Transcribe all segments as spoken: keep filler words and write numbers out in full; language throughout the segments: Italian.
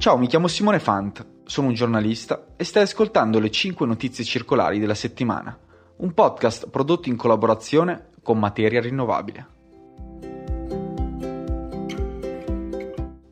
Ciao, mi chiamo Simone Fant, sono un giornalista e stai ascoltando le cinque notizie circolari della settimana, un podcast prodotto in collaborazione con Materia Rinnovabile.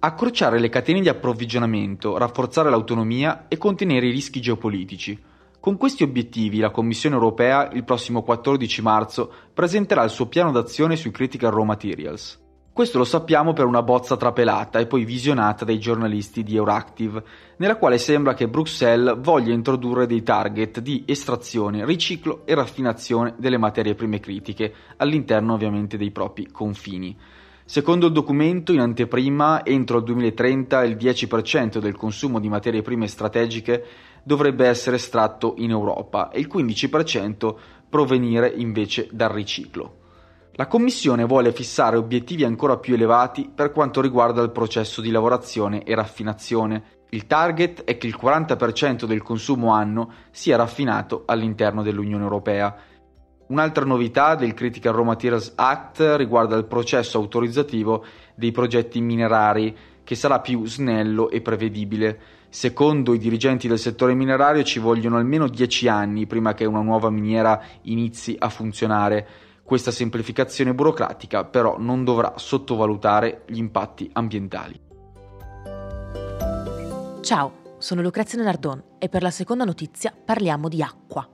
Accorciare le catene di approvvigionamento, rafforzare l'autonomia e contenere i rischi geopolitici. Con questi obiettivi la Commissione Europea il prossimo quattordici marzo presenterà il suo piano d'azione sui Critical Raw Materials. Questo lo sappiamo per una bozza trapelata e poi visionata dai giornalisti di Euractiv, nella quale sembra che Bruxelles voglia introdurre dei target di estrazione, riciclo e raffinazione delle materie prime critiche, all'interno ovviamente dei propri confini. Secondo il documento, in anteprima, entro il duemilatrenta il dieci per cento del consumo di materie prime strategiche dovrebbe essere estratto in Europa e il quindici per cento provenire invece dal riciclo. La Commissione vuole fissare obiettivi ancora più elevati per quanto riguarda il processo di lavorazione e raffinazione. Il target è che il quaranta per cento del consumo annuo sia raffinato all'interno dell'Unione Europea. Un'altra novità del Critical Raw Materials Act riguarda il processo autorizzativo dei progetti minerari, che sarà più snello e prevedibile. Secondo i dirigenti del settore minerario ci vogliono almeno dieci anni prima che una nuova miniera inizi a funzionare. Questa semplificazione burocratica però non dovrà sottovalutare gli impatti ambientali. Ciao, sono Lucrezia Nardone e per la seconda notizia parliamo di acqua.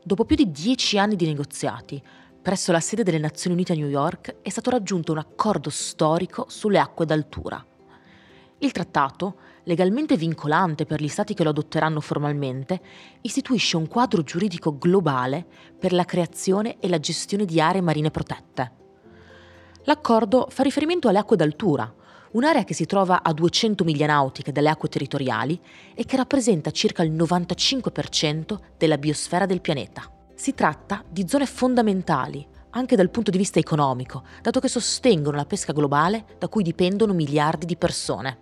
Dopo più di dieci anni di negoziati, presso la sede delle Nazioni Unite a New York è stato raggiunto un accordo storico sulle acque d'altura. Il trattato, legalmente vincolante per gli Stati che lo adotteranno formalmente, istituisce un quadro giuridico globale per la creazione e la gestione di aree marine protette. L'accordo fa riferimento alle acque d'altura, un'area che si trova a duecento miglia nautiche dalle acque territoriali e che rappresenta circa il novantacinque per cento della biosfera del pianeta. Si tratta di zone fondamentali, anche dal punto di vista economico, dato che sostengono la pesca globale da cui dipendono miliardi di persone.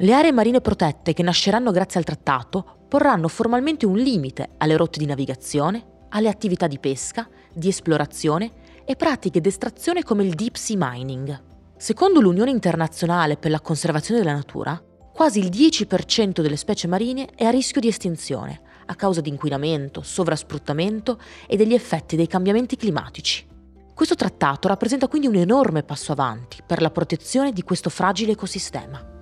Le aree marine protette che nasceranno grazie al trattato porranno formalmente un limite alle rotte di navigazione, alle attività di pesca, di esplorazione e pratiche d'estrazione come il deep sea mining. Secondo l'Unione Internazionale per la Conservazione della Natura, quasi il dieci per cento delle specie marine è a rischio di estinzione a causa di inquinamento, sovrasfruttamento e degli effetti dei cambiamenti climatici. Questo trattato rappresenta quindi un enorme passo avanti per la protezione di questo fragile ecosistema.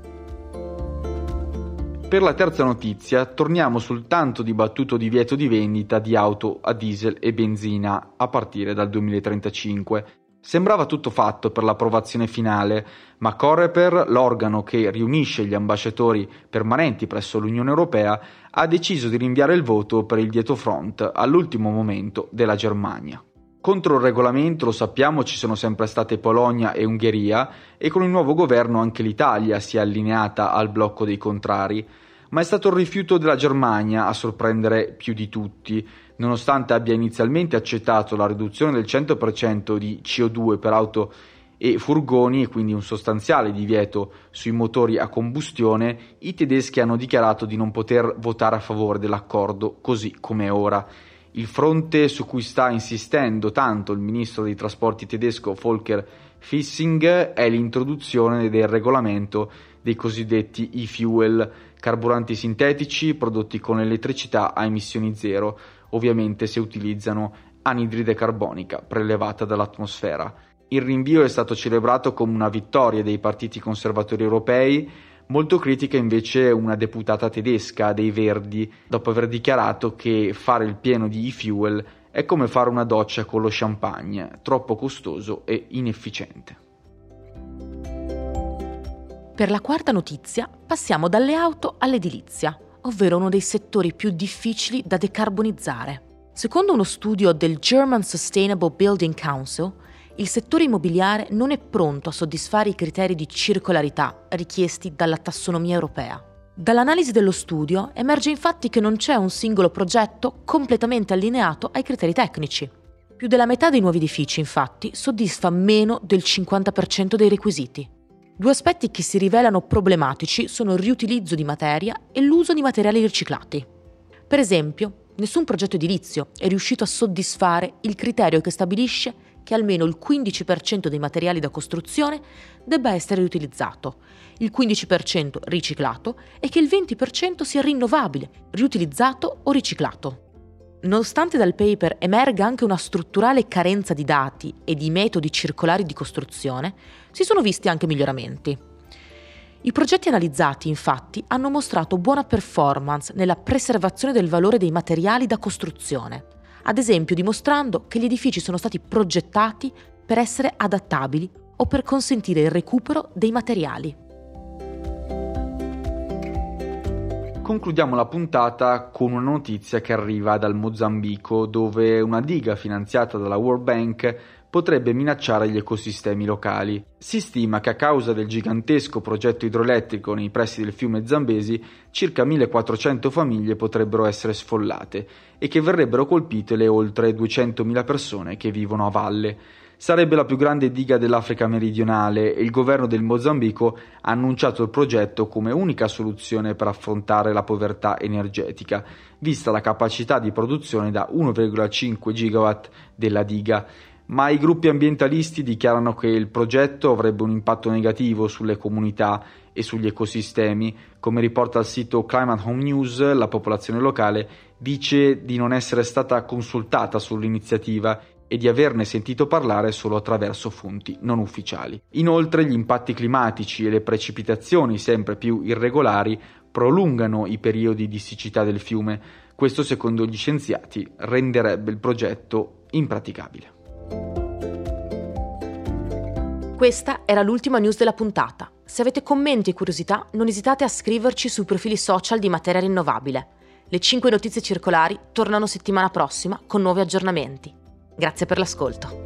Per la terza notizia torniamo sul tanto dibattuto divieto di vendita di auto a diesel e benzina a partire dal duemilatrentacinque. Sembrava tutto fatto per l'approvazione finale, ma Coreper, l'organo che riunisce gli ambasciatori permanenti presso l'Unione Europea, ha deciso di rinviare il voto per il dietro front all'ultimo momento della Germania. Contro il regolamento, lo sappiamo, ci sono sempre state Polonia e Ungheria e con il nuovo governo anche l'Italia si è allineata al blocco dei contrari, ma è stato il rifiuto della Germania a sorprendere più di tutti, nonostante abbia inizialmente accettato la riduzione del cento per cento di C O due per auto e furgoni e quindi un sostanziale divieto sui motori a combustione, i tedeschi hanno dichiarato di non poter votare a favore dell'accordo così come ora. Il fronte su cui sta insistendo tanto il ministro dei trasporti tedesco Volker Fissing è l'introduzione del regolamento dei cosiddetti e-fuel, carburanti sintetici prodotti con elettricità a emissioni zero, ovviamente se utilizzano anidride carbonica prelevata dall'atmosfera. Il rinvio è stato celebrato come una vittoria dei partiti conservatori europei. Molto critica invece una deputata tedesca dei Verdi, dopo aver dichiarato che fare il pieno di e-fuel è come fare una doccia con lo champagne, troppo costoso e inefficiente. Per la quarta notizia passiamo dalle auto all'edilizia, ovvero uno dei settori più difficili da decarbonizzare. Secondo uno studio del German Sustainable Building Council, il settore immobiliare non è pronto a soddisfare i criteri di circolarità richiesti dalla tassonomia europea. Dall'analisi dello studio emerge infatti che non c'è un singolo progetto completamente allineato ai criteri tecnici. Più della metà dei nuovi edifici, infatti, soddisfa meno del cinquanta per cento dei requisiti. Due aspetti che si rivelano problematici sono il riutilizzo di materia e l'uso di materiali riciclati. Per esempio, nessun progetto edilizio è riuscito a soddisfare il criterio che stabilisce che almeno il quindici per cento dei materiali da costruzione debba essere riutilizzato, il quindici per cento riciclato e che il venti per cento sia rinnovabile, riutilizzato o riciclato. Nonostante dal paper emerga anche una strutturale carenza di dati e di metodi circolari di costruzione, si sono visti anche miglioramenti. I progetti analizzati, infatti, hanno mostrato buona performance nella preservazione del valore dei materiali da costruzione, ad esempio dimostrando che gli edifici sono stati progettati per essere adattabili o per consentire il recupero dei materiali. Concludiamo la puntata con una notizia che arriva dal Mozambico, dove una diga finanziata dalla World Bank potrebbe minacciare gli ecosistemi locali. Si stima che a causa del gigantesco progetto idroelettrico nei pressi del fiume Zambesi, circa millequattrocento famiglie potrebbero essere sfollate e che verrebbero colpite le oltre duecentomila persone che vivono a valle. Sarebbe la più grande diga dell'Africa meridionale e il governo del Mozambico ha annunciato il progetto come unica soluzione per affrontare la povertà energetica, vista la capacità di produzione da uno virgola cinque gigawatt della diga. Ma i gruppi ambientalisti dichiarano che il progetto avrebbe un impatto negativo sulle comunità e sugli ecosistemi. Come riporta il sito Climate Home News, la popolazione locale dice di non essere stata consultata sull'iniziativa e di averne sentito parlare solo attraverso fonti non ufficiali. Inoltre, gli impatti climatici e le precipitazioni sempre più irregolari prolungano i periodi di siccità del fiume. Questo, secondo gli scienziati, renderebbe il progetto impraticabile. Questa era l'ultima news della puntata. Se avete commenti e curiosità, non esitate a scriverci sui profili social di Materia Rinnovabile. Le cinque notizie circolari tornano settimana prossima con nuovi aggiornamenti. Grazie per l'ascolto.